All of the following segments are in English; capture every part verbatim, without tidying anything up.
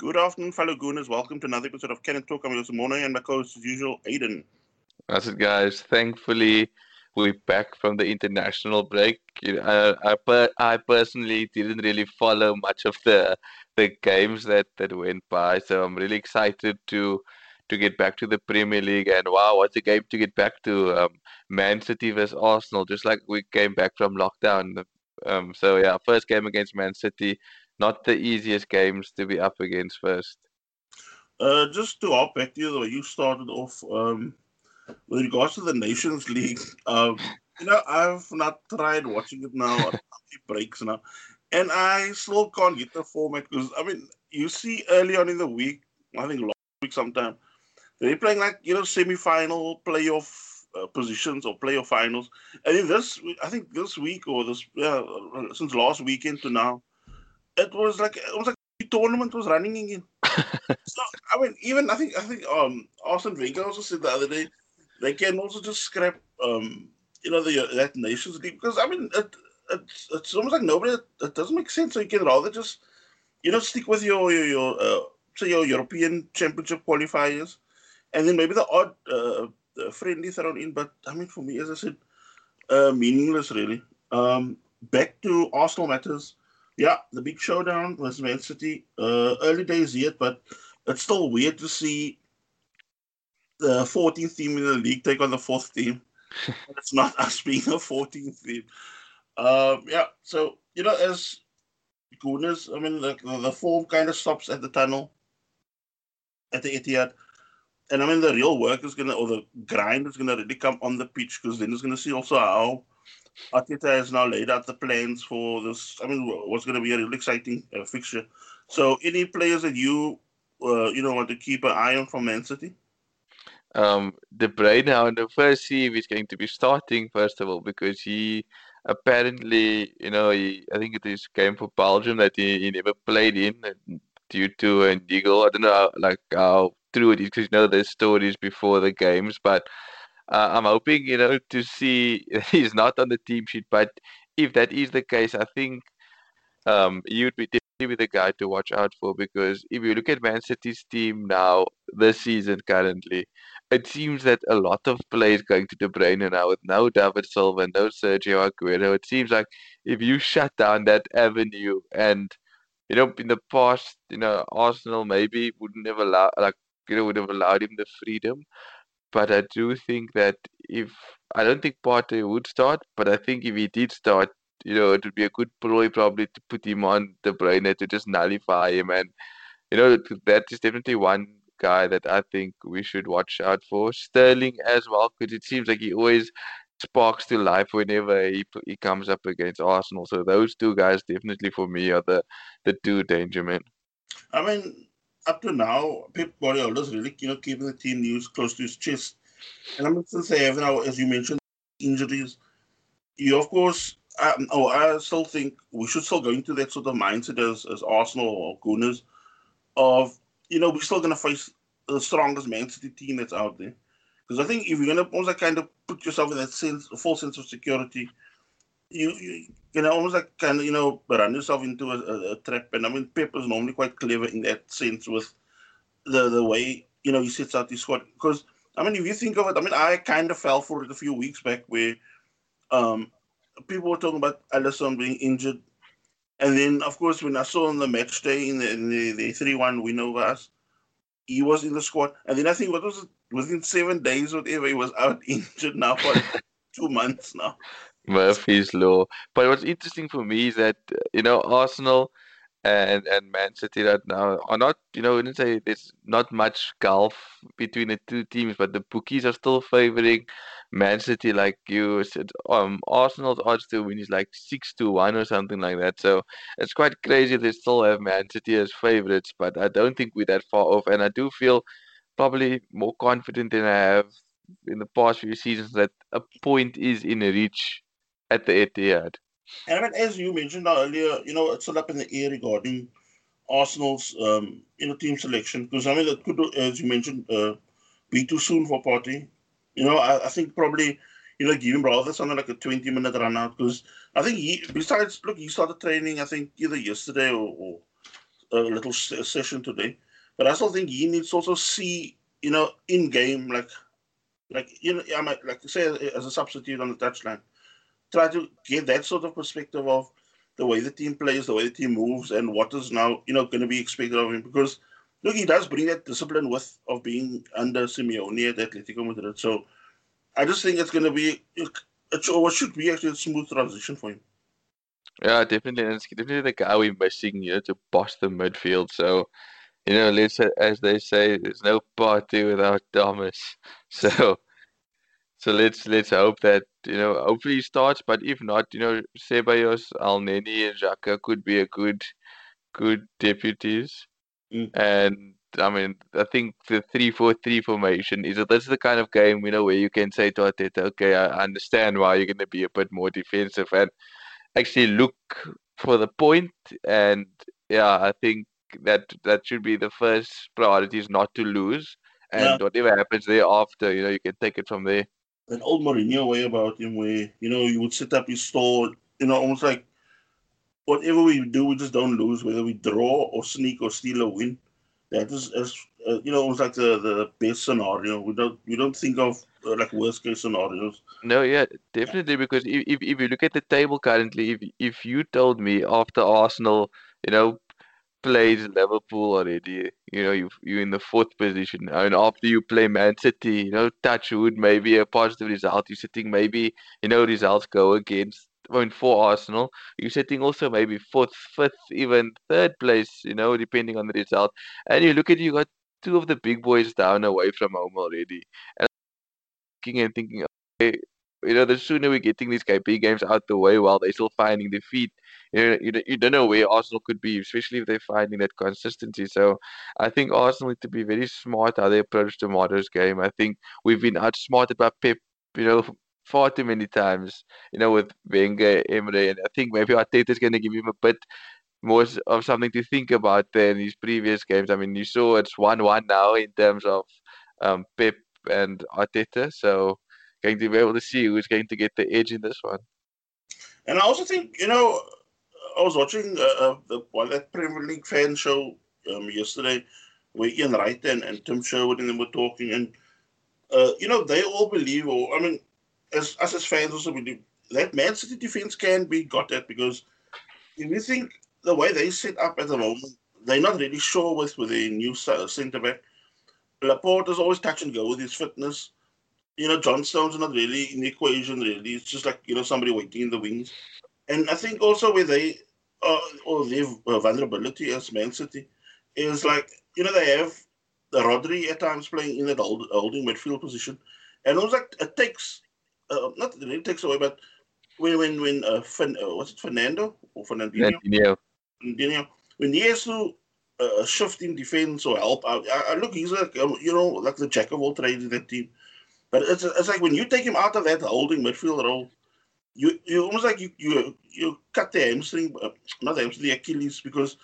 Good afternoon, fellow Gooners. Welcome to another episode of Kanon Talk. I'm your morning and my co-host as usual, Aiden. That's it, guys. Thankfully, we're back from the international break. I, I, per, I personally didn't really follow much of the the games that, that went by, so I'm really excited to to get back to the Premier League. And wow, what a game to get back to! Um, Man City versus Arsenal, just like we came back from lockdown. Um, so yeah, first game against Man City. Not the easiest games to be up against first. Uh, just to hop back to you, the way you started off, um, with regards to the Nations League, um, you know, I've not tried watching it now. It breaks now. And I still can't get the format because, I mean, you see early on in the week, I think last week sometime, they're playing like, you know, semi-final playoff uh, positions or playoff finals. And in this, I think this week or this, yeah, since last weekend to now, It was like it was like the tournament was running again. So I mean, even I think I think um Arsene Wenger also said the other day they can also just scrap um you know the that Nations League, because I mean it, it it's almost like nobody it, it doesn't make sense. So you can rather just you know stick with your your, your uh, say your European Championship qualifiers, and then maybe the odd uh, friendly thrown in. But I mean, for me, as I said, uh, meaningless really. Um, back to Arsenal matters. Yeah, the big showdown was Man City. Uh, early days yet, but it's still weird to see the fourteenth team in the league take on the fourth team. It's not us being the fourteenth team. Um, yeah, so, you know, as Gooners, I mean, the, the form kind of stops at the tunnel, at the Etihad. And, I mean, the real work is going to, or the grind is going to really come on the pitch, because then it's going to see also how Arteta has now laid out the plans for this. I mean, what's going to be a really exciting uh, fixture. So, any players that you, uh, you know, want to keep an eye on from Man City? Um, De Bruyne now in the first team is going to be starting first of all, because he apparently, you know, he, I think it is game for Belgium that he, he never played in due to an ego. I don't know, how, like how true it is, because you know there's stories before the games, but. Uh, I'm hoping, you know, to see he's not on the team sheet, but if that is the case, I think um, you'd be definitely the guy to watch out for, because if you look at Man City's team now, this season currently, it seems that a lot of play is going to De Bruyne now with no David Silva, no Sergio Aguero. It seems like if you shut down that avenue and, you know, in the past, you know, Arsenal maybe wouldn't have allowed, like, you know, would have allowed him the freedom. But I do think that if, I don't think Partey would start, but I think if he did start, you know, it would be a good ploy probably to put him on De Bruyne to just nullify him. And, you know, that is definitely one guy that I think we should watch out for. Sterling as well, because it seems like he always sparks to life whenever he he comes up against Arsenal. So those two guys definitely for me are the, the two danger men. I mean, up to now, Pep Guardiola is really, you know, keeping the team news close to his chest. And I mean, since they have now, as you mentioned, injuries, you of course, um, oh, I still think we should still go into that sort of mindset as, as Arsenal or Gunners of, you know, we're still going to face the strongest Man City team that's out there. Because I think if you're going to almost like kind of put yourself in that sense, a full sense of security, you, you, you know, almost like kind of, you know, run yourself into a, a, a trap. And I mean, Pep is normally quite clever in that sense with the, the way, you know, he sets out his squad. Because, I mean, if you think of it, I mean, I kind of fell for it a few weeks back where um, people were talking about Alisson being injured. And then, of course, when I saw on the match day in the, in the, the three one win over us, he was in the squad. And then I think, what was it, within seven days or whatever, he was out injured now for like two months now. Murphy's Law. But what's interesting for me is that, you know, Arsenal and, and Man City right now are not, you know, I wouldn't say there's not much gulf between the two teams, but the bookies are still favouring Man City, like you said. Um, Arsenal's odds to win is like six to one or something like that. So it's quite crazy they still have Man City as favourites, but I don't think we're that far off. And I do feel probably more confident than I have in the past few seasons that a point is in reach at the Etihad. And I mean, as you mentioned earlier, you know, it's still up in the air regarding Arsenal's, um, you know, team selection. Because, I mean, it could, as you mentioned, uh, be too soon for Partey. You know, I, I think probably, you know, give him rather something like a twenty-minute run-out. Because I think he, besides, look, he started training, I think, either yesterday or, or a little session today, but I still think he needs to also see, you know, in game, like, like you know, I might like say as a substitute on the touchline, try to get that sort of perspective of the way the team plays, the way the team moves, and what is now, you know, going to be expected of him. Because look, he does bring that discipline with of being under Simeone at Atletico Madrid. So I just think it's going to be, it's, or should be actually a smooth transition for him. Yeah, definitely. And it's definitely the guy we're missing, you know, to boss the midfield. So, you know, let's, as they say, there's no party without Thomas. So, so let's let's hope that, you know, hopefully he starts. But if not, you know, Ceballos, Alneni, and Xhaka could be a good, good deputies. Mm. And I mean, I think the three four three formation is that's the kind of game, you know, where you can say to Arteta, okay, I understand why you're going to be a bit more defensive and actually look for the point. And yeah, I think that that should be the first priority, is not to lose, and yeah, whatever happens thereafter, you know, you can take it from there. An old Mourinho way about him, where, you know, you would set up your store, you know, almost like whatever we do, we just don't lose, whether we draw or sneak or steal or win. That is, as uh, you know, almost like the, the best scenario. We don't we don't think of uh, like worst case scenarios. No, yeah, definitely. Because if, if if you look at the table currently, if if you told me after Arsenal, you know, plays Liverpool already, you know, you you're in the fourth position, and after you play Man City, you know, touch wood, maybe a positive result, you're sitting maybe, you know, results go against. I mean, for Arsenal, you're sitting also maybe fourth, fifth, even third place, you know, depending on the result. And you look at, you got two of the big boys down away from home already. And I'm thinking and thinking, okay, you know, the sooner we're getting these K P games out the way while they're still finding defeat, you know, you, you don't know where Arsenal could be, especially if they're finding that consistency. So I think Arsenal need to be very smart how they approach tomorrow's game. I think we've been outsmarted by Pep, you know, far too many times, you know, with Wenger, Emre, and I think maybe Arteta's going to give him a bit more of something to think about than his previous games. I mean, you saw it's one one now in terms of um, Pep and Arteta, so going to be able to see who's going to get the edge in this one. And I also think, you know, I was watching uh, the well, that Premier League fan show um, yesterday where Ian Wright and, and Tim Sherwood and them were talking, and, uh, you know, they all believe, or, I mean, As, us as fans also believe that Man City defense can be got at, because if you think the way they set up at the moment, they're not really sure with, with their new centre-back. Laporte is always touch and go with his fitness. You know, John Stones not really in the equation, really. It's just like, you know, somebody waiting in the wings. And I think also where they, uh, or their vulnerability as Man City is like, you know, they have the Rodri at times playing in that old, holding midfield position. And it was like, it takes... Uh, not that it takes away, but when when when uh, Fin, uh was it Fernando or Fernandinho? Fernandinho. When he has to uh, shift in defense or help out, I, I look, he's like um, you know, like the jack of all trades in that team. But it's it's like when you take him out of that holding midfield role, you you almost like you you, you cut the hamstring, uh, not the hamstring, the Achilles, because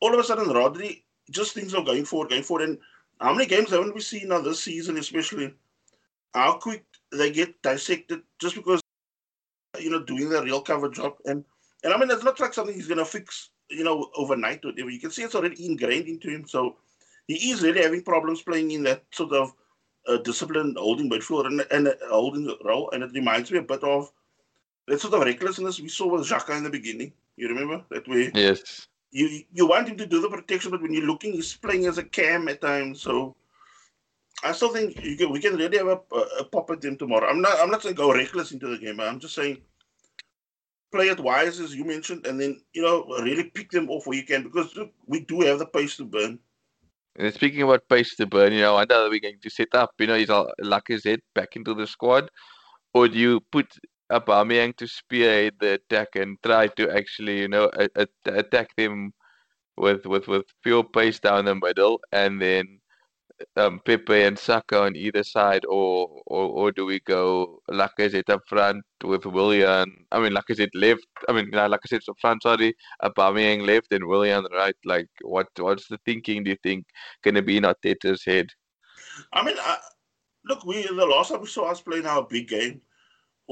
all of a sudden Rodri just thinks of going forward, going forward. And how many games haven't we seen now this season, especially? How quick they get dissected just because, you know, doing the real cover job. And, and I mean, it's not like something he's going to fix, you know, overnight or whatever. You can see it's already ingrained into him. So he is really having problems playing in that sort of uh, disciplined holding midfield and, and uh, holding role. And it reminds me a bit of that sort of recklessness we saw with Xhaka in the beginning. You remember that way? Yes. You, you want him to do the protection, but when you're looking, he's playing as a cam at times. So... I still think you can, we can really have a, a pop at them tomorrow. I'm not. I'm not saying go reckless into the game. I'm just saying play it wise, as you mentioned, and then, you know, really pick them off where you can, because look, we do have the pace to burn. And speaking about pace to burn, you know, I know that we're going to set up. You know, is Lacazette back into the squad, or do you put Aubameyang to spearhead the attack and try to actually, you know, a, a, attack them with with with pure pace down the middle, and then Um, Pepe and Saka on either side, or, or or do we go Lacazette up front with Willian? I mean, Lacazette left. I mean, Lacazette's up front. Sorry, Aubameyang left and Willian right. Like, what? What's the thinking? Do you think going to be in Arteta's head? I mean, I, look, we the last time we saw us playing our big game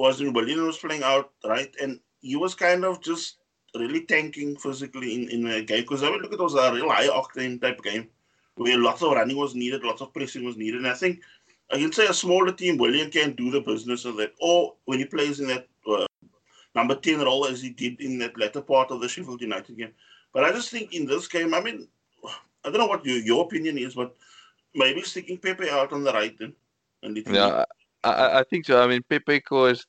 was when Willian was playing out right, and he was kind of just really tanking physically in, in a game, because I mean, look, it was a real high-octane type game where lots of running was needed, lots of pressing was needed. And I think against a smaller team, Willian can do the business of that. Or when he plays in that uh, number ten role, as he did in that latter part of the Sheffield United game. But I just think in this game, I mean, I don't know what your, your opinion is, but maybe sticking Pepe out on the right then. And yeah, I, I think so. I mean, Pepe caused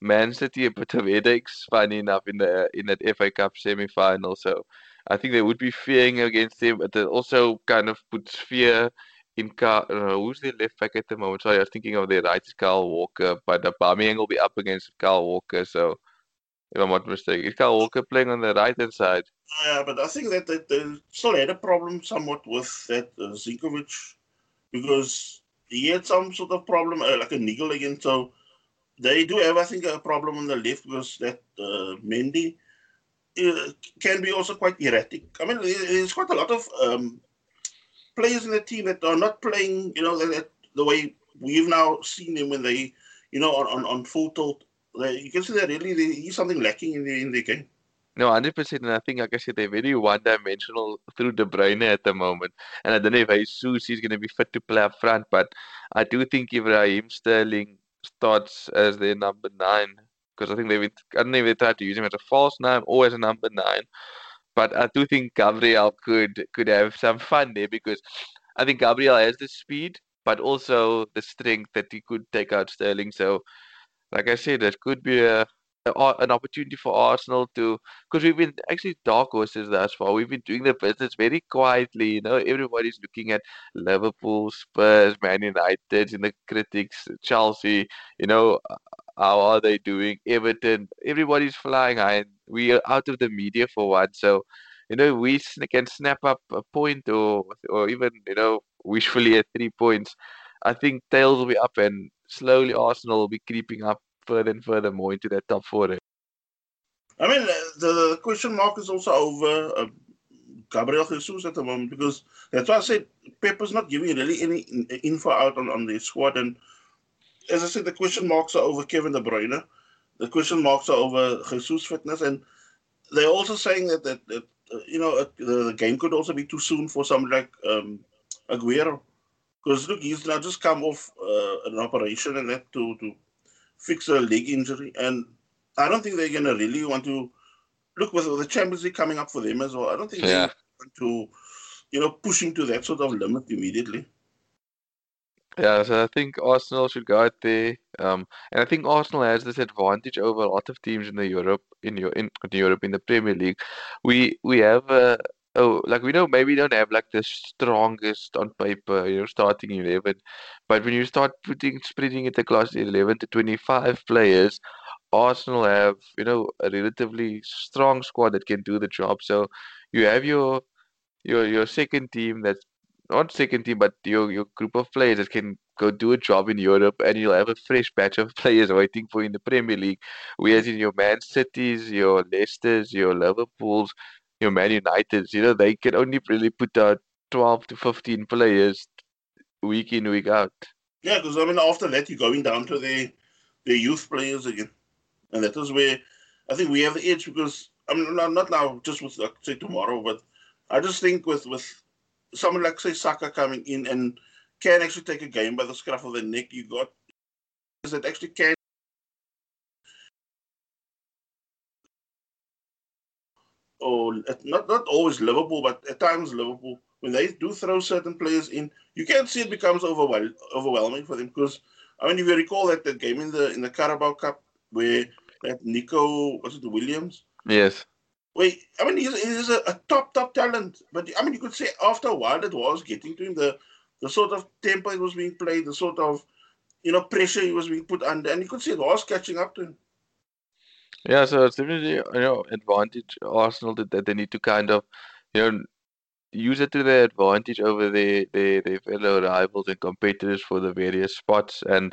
Man City a bit of headaches, funny enough, in the in that F A Cup semi-final. So I think they would be fearing against him, but that also kind of puts fear in Kyle. Uh, who's their left back at the moment? Sorry, I was thinking of their right, Kyle Walker, but Aubameyang will be up against Kyle Walker. So if I'm not mistaken, is Kyle Walker playing on the right-hand side? Yeah, but I think that they, they still had a problem somewhat with that uh, Zinkovic, because he had some sort of problem, uh, like a niggle again. So they do have, I think, a problem on the left was that uh, Mendy uh, can be also quite erratic. I mean, there's quite a lot of um, players in the team that are not playing, you know, that, the way we've now seen them when they, you know, on, on, on full tilt. They, you can see that really there is something lacking in the in the game. No, one hundred percent. And I think, like I said, they're very one-dimensional through De Bruyne at the moment. And I don't know if Jesus is going to be fit to play up front, but I do think if Raheem Sterling starts as their number nine, because I think they would, I don't know if they tried to use him as a false nine or as a number nine, but I do think Gabriel could, could have some fun there, because I think Gabriel has the speed, but also the strength that he could take out Sterling. So, like I said, it could be a... an opportunity for Arsenal to, because we've been actually dark horses thus far. We've been doing the business very quietly, you know. Everybody's looking at Liverpool, Spurs, Man United, in the critics, Chelsea, you know, how are they doing? Everton, everybody's flying high. We are out of the media for once, so you know we can snap up a point or or even, you know, wishfully at three points. I think tails will be up, and slowly Arsenal will be creeping up further and further more into that top four. I mean, the question mark is also over uh, Gabriel Jesus at the moment, because that's why I said Pepe's not giving really any info out on, on the squad. And as I said, the question marks are over Kevin De Bruyne. The question marks are over Jesus' fitness. And they're also saying that, that, that uh, you know, uh, the, the game could also be too soon for somebody like um, Aguero. Because, look, he's now just come off uh, an operation and that to... to fix a leg injury, and I don't think they're going to really want to look with the Champions League coming up for them as well. I don't think yeah. they want to, you know, push into that sort of limit immediately. Yeah, so I think Arsenal should go out there, um, and I think Arsenal has this advantage over a lot of teams in the Europe, in your in Europe, in the Premier League. We we have a. Oh, like we know, maybe don't have like the strongest on paper, you know, starting eleven, but when you start putting spreading it across eleven to twenty-five players, Arsenal have, you know, a relatively strong squad that can do the job. So you have your your your second team that's not second team, but your your group of players that can go do a job in Europe, and you'll have a fresh batch of players waiting for in the Premier League. Whereas in your Man Cities, your Leicesters, your Liverpools, your Man Uniteds, you know, they can only really put out twelve to fifteen players week in, week out. Yeah, because, I mean, after that, you're going down to the, the youth players again. And that is where I think we have the edge, because, I mean, not now, just with, like, say, tomorrow, but I just think with, with someone like, say, Saka coming in and can actually take a game by the scruff of the neck, you got that actually can. Or not, not always Liverpool, but at times Liverpool, when they do throw certain players in, you can see it becomes overwhel- overwhelming for them. Because, I mean, if you recall that, that game in the in the Carabao Cup where that Nico, was it Williams? Yes. Wait, I mean, he's, he's a, a top, top talent. But, I mean, you could say after a while it was getting to him, the, the sort of tempo he was being played, the sort of, you know, pressure he was being put under. And you could see it was catching up to him. Yeah, so it's definitely, you know, advantage Arsenal that, that they need to kind of, you know, use it to their advantage over their, their, their fellow rivals and competitors for the various spots. And,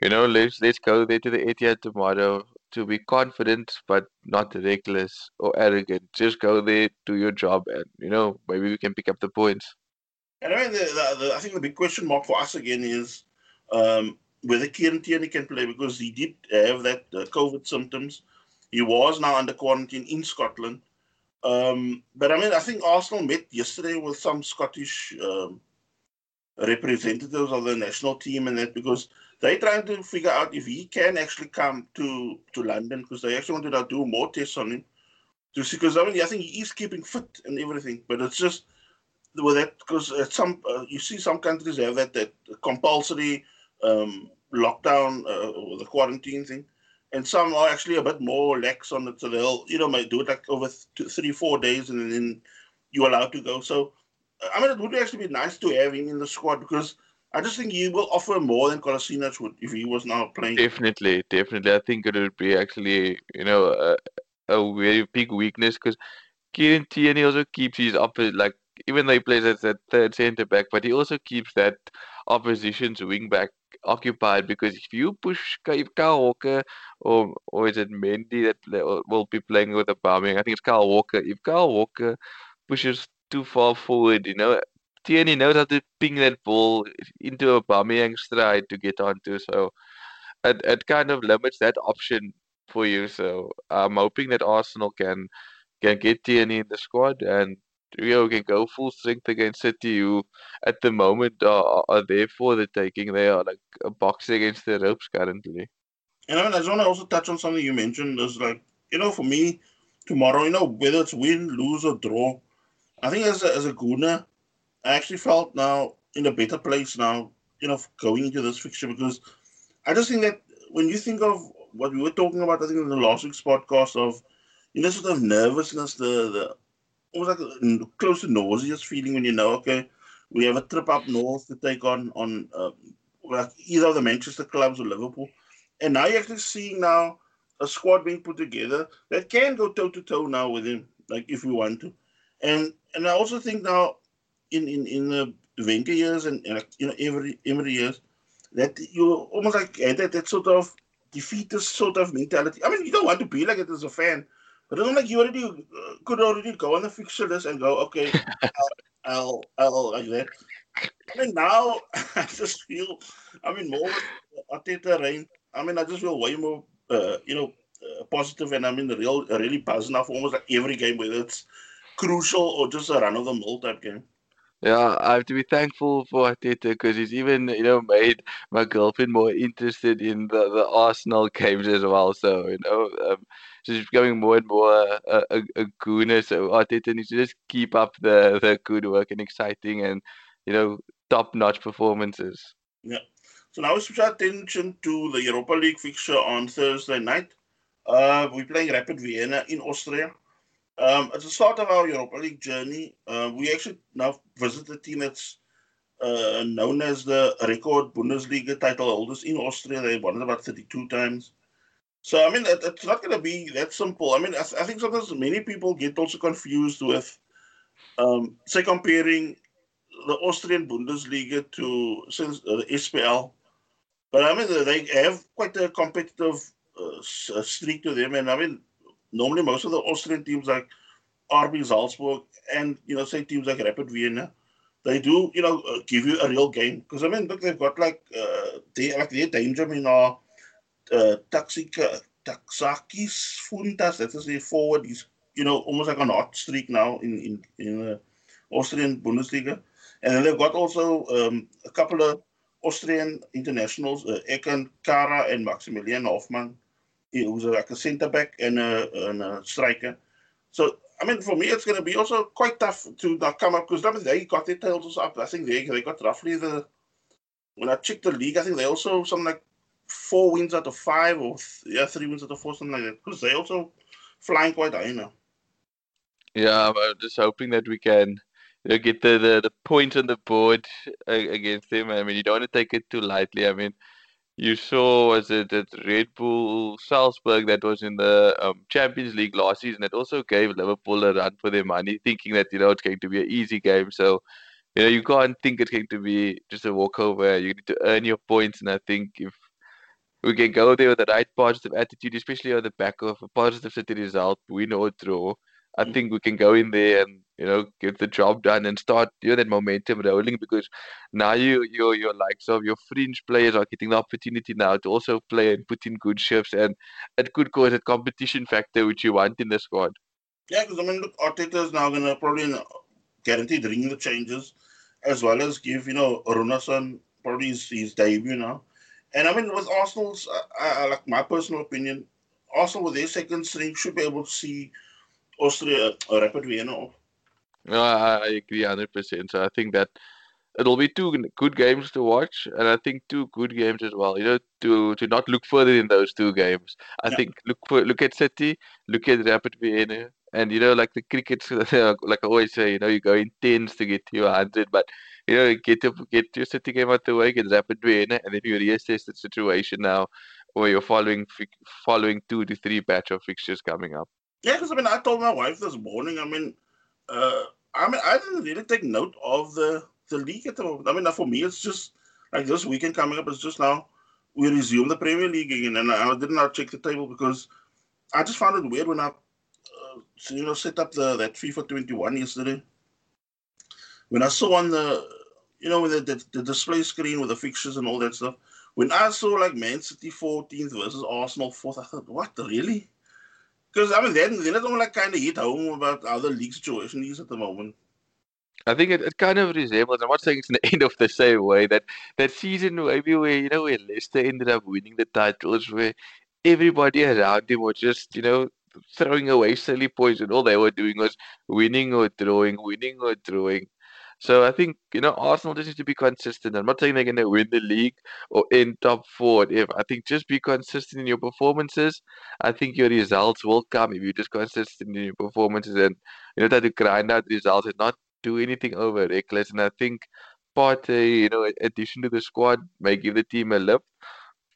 you know, let's let's go there to the Etihad tomorrow to be confident but not reckless or arrogant. Just go there, do your job, and, you know, maybe we can pick up the points. And I mean, the, the, the, I think the big question mark for us again is... Um, whether Kieran Tierney can play, because he did have that uh, COVID symptoms. He was now under quarantine in Scotland. Um, but, I mean, I think Arsenal met yesterday with some Scottish um, representatives of the national team and that, because they're trying to figure out if he can actually come to, to London, because they actually wanted to do more tests on him. To see, because, I mean, I think he is keeping fit and everything, but it's just with that, because at some, uh, you see some countries have that, that compulsory um, lockdown uh, or the quarantine thing. And some are actually a bit more lax on it, so they'll, you know, might do it like over th- three, four days, and then you're allowed to go. So, I mean, it would actually be nice to have him in the squad, because I just think he will offer more than Kolasinac would if he was now playing. Definitely, definitely. I think it would be actually, you know, a, a very big weakness, because Kieran Tierney also keeps his opposite, like, even though he plays as that third centre-back, but he also keeps that opposition's wing-back occupied, because if you push if Kyle Walker or or is it Mendy that will be playing with Aubameyang, I think it's Kyle Walker. If Kyle Walker pushes too far forward, you know, Tierney knows how to ping that ball into Aubameyang's stride to get onto. So it, it kind of limits that option for you. So I'm hoping that Arsenal can can get Tierney in the squad, and you know, can go full strength against City, who at the moment are, are there for the taking. They are like a boxer against the ropes currently. And I mean, I just want to also touch on something you mentioned. Is like, you know, for me, tomorrow, you know, whether it's win, lose, or draw, I think as a, as a Gooner, I actually felt now in a better place now, you know, going into this fixture, because I just think that when you think of what we were talking about, I think in the last week's podcast of, you know, sort of nervousness, the, the it was like a close to nauseous feeling when you know, okay, we have a trip up north to take on on um, like either of the Manchester clubs or Liverpool. And now you're actually seeing now a squad being put together that can go toe-to-toe now with him, like if we want to. And and I also think now in, in, in the Wenger years and, and you know every Emery years, that you almost like had that, that sort of defeatist sort of mentality. I mean, you don't want to be like it as a fan, but it's like you already uh, could already go on the fixture list and go, okay, I'll, I'll, I'll, like that. I mean, now I just feel, I mean, more Arteta reign. I mean, I just feel way more, uh, you know, uh, positive, and I mean, real, really buzzing off almost like every game, whether it's crucial or just a run-of-the-mill type game. Yeah, I have to be thankful for Arteta, because he's even, you know, made my girlfriend more interested in the, the Arsenal games as well. So, you know, um, she's becoming more and more a, a, a gooner. So Arteta needs to just keep up the, the good work and exciting and, you know, top-notch performances. Yeah. So now we switch our attention to the Europa League fixture on Thursday night. Uh, we're playing Rapid Vienna in Austria. Um, at the start of our Europa League journey, uh, we actually now visit a team that's uh, known as the record Bundesliga title holders in Austria. They won it about thirty-two times. So, I mean, it, it's not going to be that simple. I mean, I, I think sometimes many people get also confused with, um, say, comparing the Austrian Bundesliga to since, uh, the S P L. But, I mean, they have quite a competitive uh, streak to them. And, I mean, normally, most of the Austrian teams like R B Salzburg and, you know, say teams like Rapid Vienna, they do, you know, give you a real game. Because, I mean, look, they've got like, uh, they, like their danger, I mean, are uh, Taksika, Taksakis Funtas, that's their forward. He's, you know, almost like on a hot streak now in, in, in the Austrian Bundesliga. And then they've got also um, a couple of Austrian internationals, uh, Ekan Kara and Maximilian Hoffmann. He was like a centre-back and a, and a striker. So, I mean, for me, it's going to be also quite tough to now come up, because I mean, they got their tails also up. I think they, they got roughly the... When I checked the league, I think they also something like four wins out of five or th- yeah, three wins out of four, something like that, because they also flying quite high now. Yeah, I'm just hoping that we can you know, get the, the, the points on the board uh, against them. I mean, you don't want to take it too lightly. I mean, you saw, was it at Red Bull Salzburg that was in the um, Champions League last season? It also gave Liverpool a run for their money, thinking that, you know, it's going to be an easy game. So, you know, you can't think it's going to be just a walkover. You need to earn your points. And I think if we can go there with the right positive attitude, especially on the back of a positive City result, win or draw, I mm-hmm. think we can go in there and you know, get the job done and start, you know, that momentum rolling, because now you, you're, you're like, so your fringe players are getting the opportunity now to also play and put in good shifts, and it could cause a competition factor which you want in the squad. Yeah, because I mean, look, Arteta's now going to probably guaranteed ring the changes, as well as give, you know, Runason probably his, his debut now. And I mean, with Arsenal's, I, I, like my personal opinion, Arsenal with their second string should be able to see Austria or Rapid Vienna off. No, I agree one hundred percent. So I think that it'll be two good games to watch, and I think two good games as well. You know, to to not look further in those two games. I yeah. think look for, look at City, look at Rapid Vienna, and you know, like the crickets, like I always say, you know, you go in tens to get to your hundred, but you know, get to, get your City game out the way, get Rapid Vienna, and then you reassess the situation now, or your following following two to three batch of fixtures coming up. Yeah, because I mean, I told my wife this morning. I mean. Uh, I mean, I didn't really take note of the, the league at the moment. I mean, for me, it's just like this weekend coming up. It's just now we resume the Premier League again, and I, I did not check the table because I just found it weird when I, uh, you know, set up the that FIFA twenty-one yesterday. When I saw on the, you know, the, the the display screen with the fixtures and all that stuff, when I saw like Man City fourteenth versus Arsenal fourth, I thought, what, really? Because, I mean, then, then it all like kind of hit home about how the league situation is at the moment. I think it, it kind of resembles, I'm not saying it's in the end of the same way, that, that season maybe where, you know, where Leicester ended up winning the titles, where everybody around him was just, you know, throwing away silly points, and all they were doing was winning or drawing, winning or drawing. So I think, you know, Arsenal just needs to be consistent. I'm not saying they're going to win the league or end top four. If I think just be consistent in your performances, I think your results will come if you're just consistent in your performances and, you know, try to grind out results and not do anything over reckless. And I think Partey, you know, addition to the squad may give the team a lift,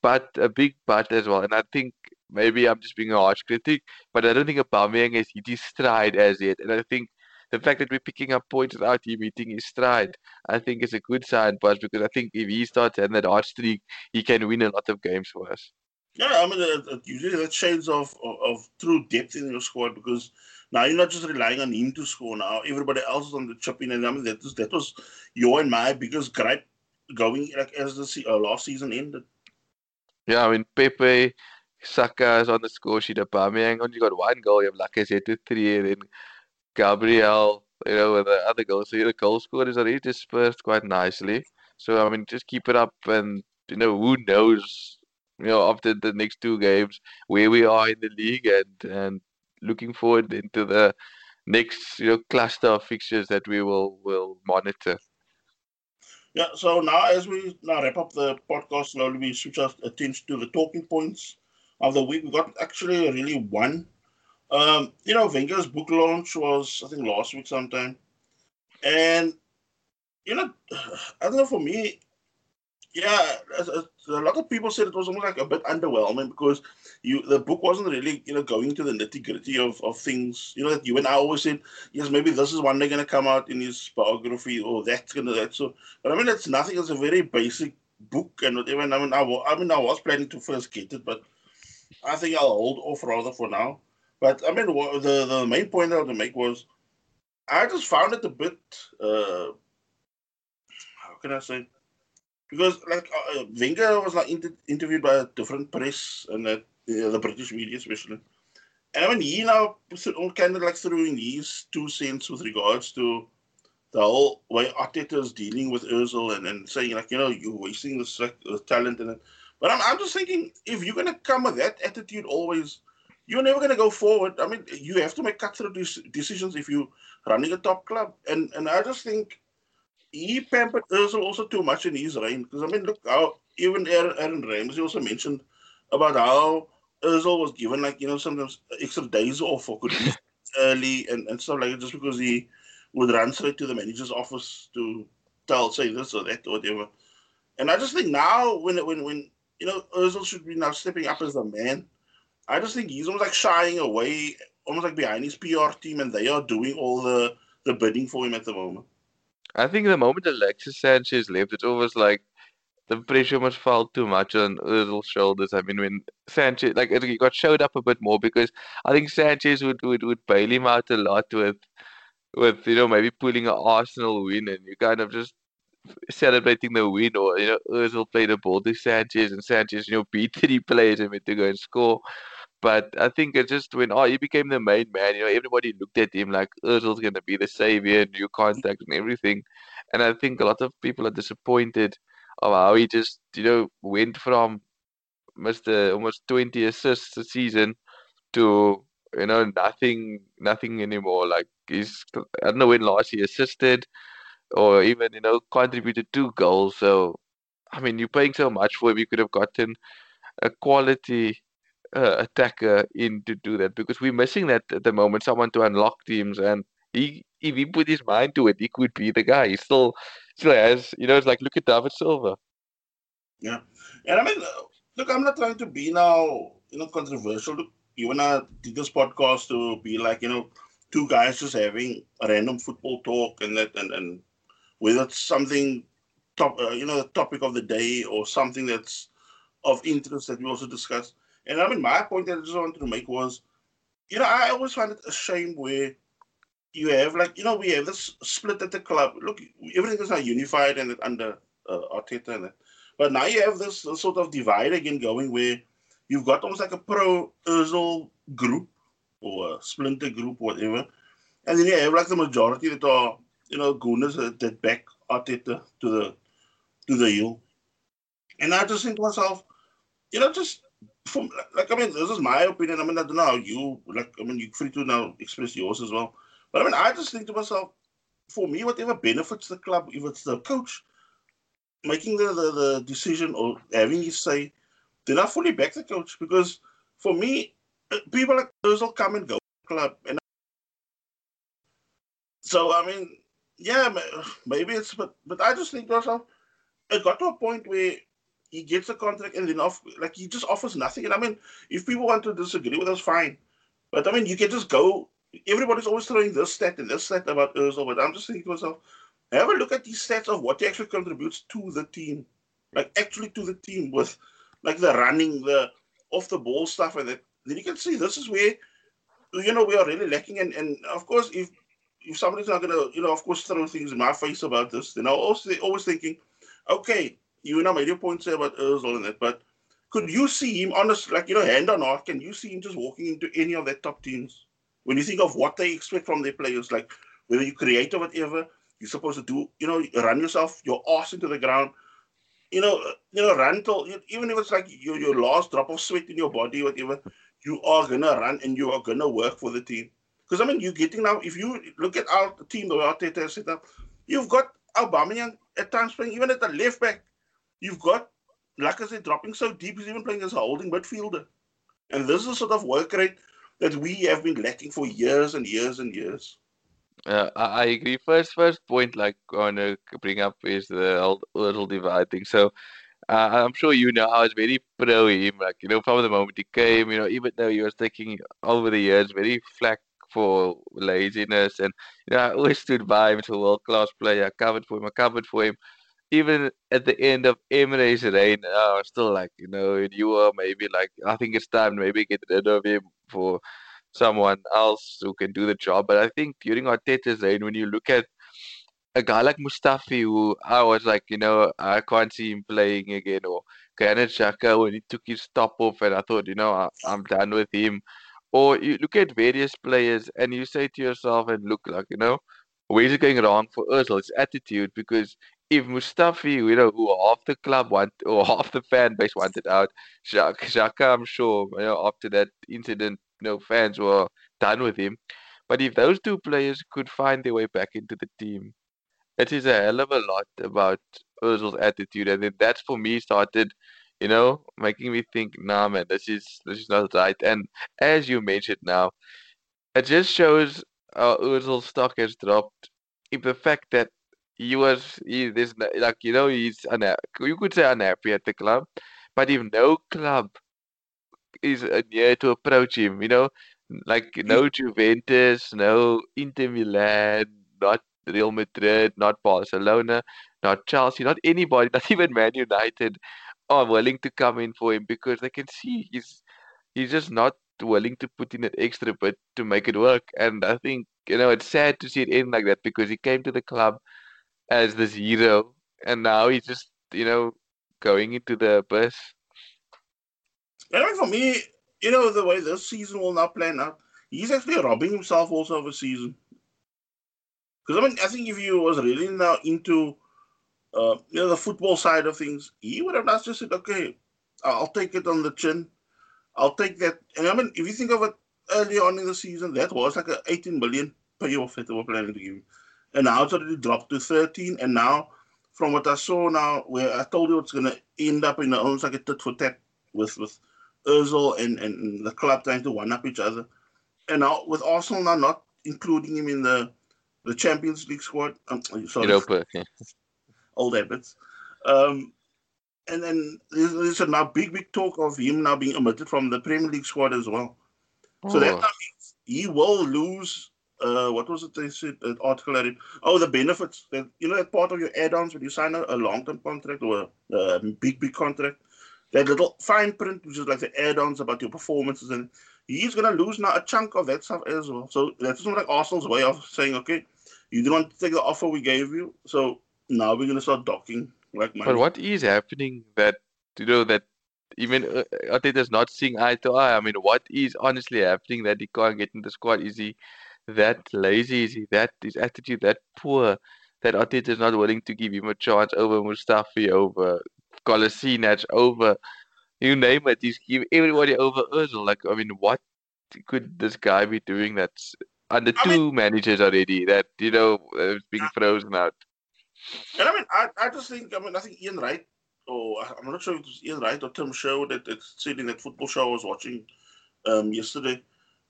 but a big but as well. And I think maybe I'm just being a harsh critic, but I don't think Aubameyang has hit his stride as yet. And I think the fact that we're picking up points without him hitting his stride, I think is a good sign for us, because I think if he starts having that hot streak, he can win a lot of games for us. Yeah, I mean, uh, usually that shades of, of, of true depth in your squad, because now you're not just relying on him to score now. Everybody else is on the chip in, and I mean, that was, that was your and my biggest gripe going like as the se- uh, last season ended. Yeah, I mean, Pepe, Saka is on the score sheet, Aubameyang only got one goal, you have Lacazette with three, and then Gabriel, you know, with the other goals. So, you know, the goal scorer is already dispersed quite nicely. So, I mean, just keep it up, and, you know, who knows, you know, after the next two games, where we are in the league, and, and looking forward into the next, you know, cluster of fixtures that we will, will monitor. Yeah, so now as we now wrap up the podcast, slowly we switch our attention to the talking points of the week. We got actually really one. Um, you know, Wenger's book launch was, I think, last week sometime. And, you know, I don't know, for me, yeah, a, a lot of people said it was almost like a bit underwhelming, because you the book wasn't really, you know, going to the nitty-gritty of, of things. You know, that you and I always said, yes, maybe this is one day going to come out in his biography, or that's going to that. So, but I mean, it's nothing. It's a very basic book and whatever. And I mean, I, I mean, I was planning to first get it, but I think I'll hold off rather for now. But, I mean, the, the main point that I wanted to make was, I just found it a bit, uh, how can I say? Because, like, uh, Wenger was like, inter- interviewed by a different press, and uh, the British media especially. And, I mean, he now kind of, like, threw in his two cents with regards to the whole way Arteta is dealing with Ozil, and, and saying, like, you know, you're wasting this, like, the talent. And But I'm, I'm just thinking, if you're going to come with that attitude always, you're never going to go forward. I mean, you have to make cutthroat de- decisions if you're running a top club. And and I just think he pampered Ozil also too much in his reign. Because, I mean, look, how even Aaron, Aaron Ramsey also mentioned about how Ozil was given, like, you know, sometimes extra days off or could leave early and, and stuff like that, just because he would run straight to the manager's office to tell, say, this or that or whatever. And I just think now when, when, when you know, Ozil should be now stepping up as a man, I just think he's almost like shying away, almost like behind his P R team, and they are doing all the, the bidding for him at the moment. I think the moment Alexis Sanchez left, it's almost like the pressure must fall too much on Ozil's shoulders. I mean, when Sanchez, like, he got showed up a bit more, because I think Sanchez would, would, would bail him out a lot with, with, you know, maybe pulling an Arsenal win and you kind of just celebrating the win, or, you know, Ozil played a ball to Sanchez and Sanchez, you know, beat three players and went to go and score. But I think it's just when, oh, he became the main man, you know, everybody looked at him like Ozil's going to be the savior, new contact and everything. And I think a lot of people are disappointed of how he just, you know, went from Mister almost twenty assists a season to, you know, nothing, nothing anymore. Like, he's, I don't know when last he assisted or even, you know, contributed two goals. So, I mean, you're paying so much for him. You could have gotten a quality uh, attacker in to do that, because we're missing that at the moment, someone to unlock teams. And he, if he put his mind to it, he could be the guy. He still, still has, you know, it's like, look at David Silva. Yeah. And I mean, look, I'm not trying to be now, you know, controversial. Look, you and I did this podcast to be like, you know, two guys just having a random football talk and that, and, and whether it's something top, uh, you know, the topic of the day or something that's of interest that we also discuss. And I mean, my point that I just wanted to make was, you know, I always find it a shame where you have, like, you know, we have this split at the club. Look, everything is now unified and under uh, Arteta and that. But now you have this, this sort of divide again going where you've got almost like a pro-Ozil group or a splinter group, whatever. And then you have like the majority that are, you know, gooners that back Arteta to the to the hill. And I just think to myself, you know, just from, like, I mean, this is my opinion. I mean, I don't know how you, like, I mean, you're free to now express yours as well. But I mean, I just think to myself, for me, whatever benefits the club, if it's the coach making the, the, the decision or having his say, then I fully back the coach. Because for me, people like Ozil come and go club. And so, I mean, yeah, maybe it's, but, but I just think to myself, it got to a point where he gets a contract and then off, like, he just offers nothing. And I mean, if people want to disagree with us, fine. But I mean, you can just go, everybody's always throwing this stat and this stat about Ozil, but I'm just thinking to myself, have a look at these stats of what he actually contributes to the team. Like, actually to the team with, like, the running, the off-the-ball stuff and that. Then you can see this is where, you know, we are really lacking. And, and of course, if if somebody's not going to, you know, of course, throw things in my face about this, then I'm also always thinking, okay, you and I made your point say about Ozil and that, but could you see him, honestly, like, you know, hand on heart, can you see him just walking into any of their top teams? When you think of what they expect from their players, like, whether you create or whatever, you're supposed to do, you know, run yourself, your ass into the ground, you know, you know, run till, even if it's like your, your last drop of sweat in your body, whatever, you are going to run and you are going to work for the team. Because, I mean, you're getting now, if you look at our team, the way Arteta has set up, you've got Aubameyang at times playing, even at the left back, you've got Lacazette dropping so deep, he's even playing as a holding midfielder. And this is the sort of work rate that we have been lacking for years and years and years. Uh, I agree. First, first point, like, I want to bring up is the old little divide thing. So, uh, I'm sure you know I was very pro him. Like, you know, from the moment he came, you know, even though he was taking over the years very flack for laziness, and you know, I always stood by him as a world class player. I covered for him. I covered for him. Even at the end of Emre's reign, I was still like, you know, you were maybe like, I think it's time to maybe get rid of him for someone else who can do the job. But I think during Arteta's reign, when you look at a guy like Mustafi, who I was like, you know, I can't see him playing again, or Kieran Tierney when he took his top off and I thought, you know, I, I'm done with him. Or you look at various players and you say to yourself, and look, like, you know, where's it going wrong for Ozil? It's attitude. Because if Mustafi, you know, who half the club want, or half the fan base wanted out, Xhaka, I'm sure, you know, after that incident, no fans were done with him. But if those two players could find their way back into the team, it is a hell of a lot about Ozil's attitude. And then that's, for me, started, you know, making me think, nah, man, this is this is not right. And as you mentioned now, it just shows how Ozil's stock has dropped. If the fact that he was, he, there's no, like, you know, he's unhappy. You could say unhappy at the club, but if no club is near to approach him, you know, like no Juventus, no Inter Milan, not Real Madrid, not Barcelona, not Chelsea, not anybody, not even Man United are willing to come in for him, because they can see he's he's just not willing to put in an extra bit to make it work. And I think, you know, it's sad to see it end like that, because he came to the club as this hero, and now he's just, you know, going into the abyss. I mean, for me, you know, the way this season will not plan out, he's actually robbing himself also of a season. Because, I mean, I think if he was really now into, uh, you know, the football side of things, he would have not just said, okay, I'll take it on the chin. I'll take that. And, I mean, if you think of it, earlier on in the season, that was like an eighteen million payoff that they were planning to give him. And now it's already dropped to thirteen. And now, from what I saw now, where I told you it's going to end up in almost like a tit-for-tat with, with Ozil and, and the club trying to one-up each other. And now, with Arsenal now not including him in the the Champions League squad, um, sorry, Europa, yeah. Old habits. Um, and then there's, there's a now big, big talk of him now being omitted from the Premier League squad as well. Oh. So that means he will lose, uh, what was it they said, an article I read? Oh, the benefits. That, you know, that part of your add-ons when you sign a, a long-term contract or a, a big, big contract, that little fine print, which is like the add-ons about your performances, and he's going to lose now a chunk of that stuff as well. So that's not like Arsenal's way of saying, okay, you didn't want to take the offer we gave you, so now we're going to start docking. Like but what is happening that, you know, that even uh, Arteta's not seeing eye to eye? I mean, what is honestly happening that he can't get in the squad? Is he that lazy? Is he that, his attitude that poor that Arteta's not willing to give him a chance over Mustafi, over Kolasinac, over, you name it, he's giving everybody over Ozil. Like, I mean, what could this guy be doing that's under I two mean, managers already that, you know, is being frozen out? And I mean, I, I just think, I mean, I think Ian Wright, or I'm not sure if it was Ian Wright or Tim Sherwood that, that said in that football show I was watching um, yesterday,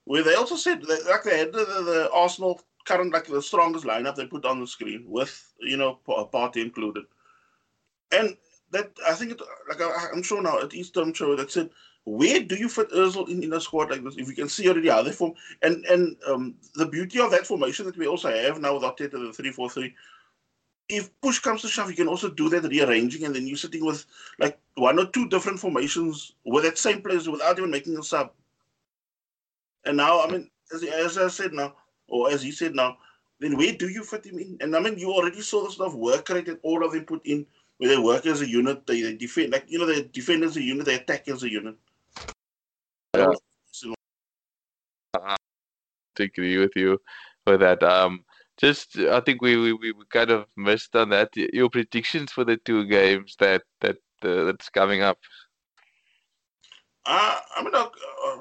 where they also said, that, like, they had the, the, the Arsenal current, like, the strongest lineup they put on the screen with, you know, Partey included. And that, I think, it, like, I, I'm sure now, at East Term Show, that said, where do you fit Ozil in, in a squad like this? If you can see already how they form. And, and um, the beauty of that formation that we also have now with Arteta, the three four three, if push comes to shove, you can also do that rearranging, and then you're sitting with, like, one or two different formations with that same players without even making a sub. And now, I mean, as, as I said now, or as he said now, then where do you fit him in? And, I mean, you already saw the stuff work rate that all of them put in, where they work as a unit, they, they defend, like, you know, they defend as a unit, they attack as a unit. Yeah. I agree with you with that. Um, just, I think we, we, we kind of missed on that. Your predictions for the two games that that uh, that's coming up? Uh, I'm gonna, uh,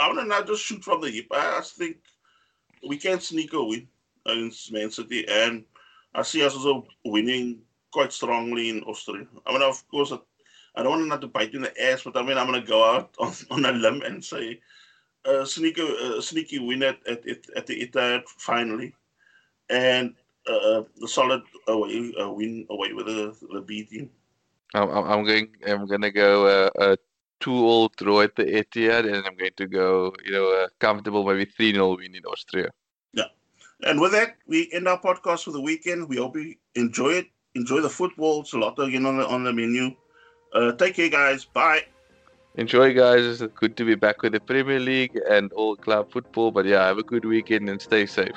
I'm gonna not just shoot from the hip. I, I think we can sneak a win against Man City, and I see us also winning quite strongly in Austria. I mean, of course, I don't want to not to bite you in the ass, but I mean, I'm going to go out on, on a limb and say uh, sneak a, a sneaky win at, at, at the Etihad finally, and uh, a solid away, a win away with the, the B team. I'm, I'm going. I'm going to go uh, a two-all draw at the Etihad, and I'm going to go, you know, a comfortable maybe three-nil win in Austria. Yeah, and with that, we end our podcast for the weekend. We hope you enjoy it. Enjoy the football. It's a lot again on the, on the menu. Uh, take care, guys. Bye. Enjoy, guys. It's good to be back with the Premier League and all club football. But yeah, have a good weekend and stay safe.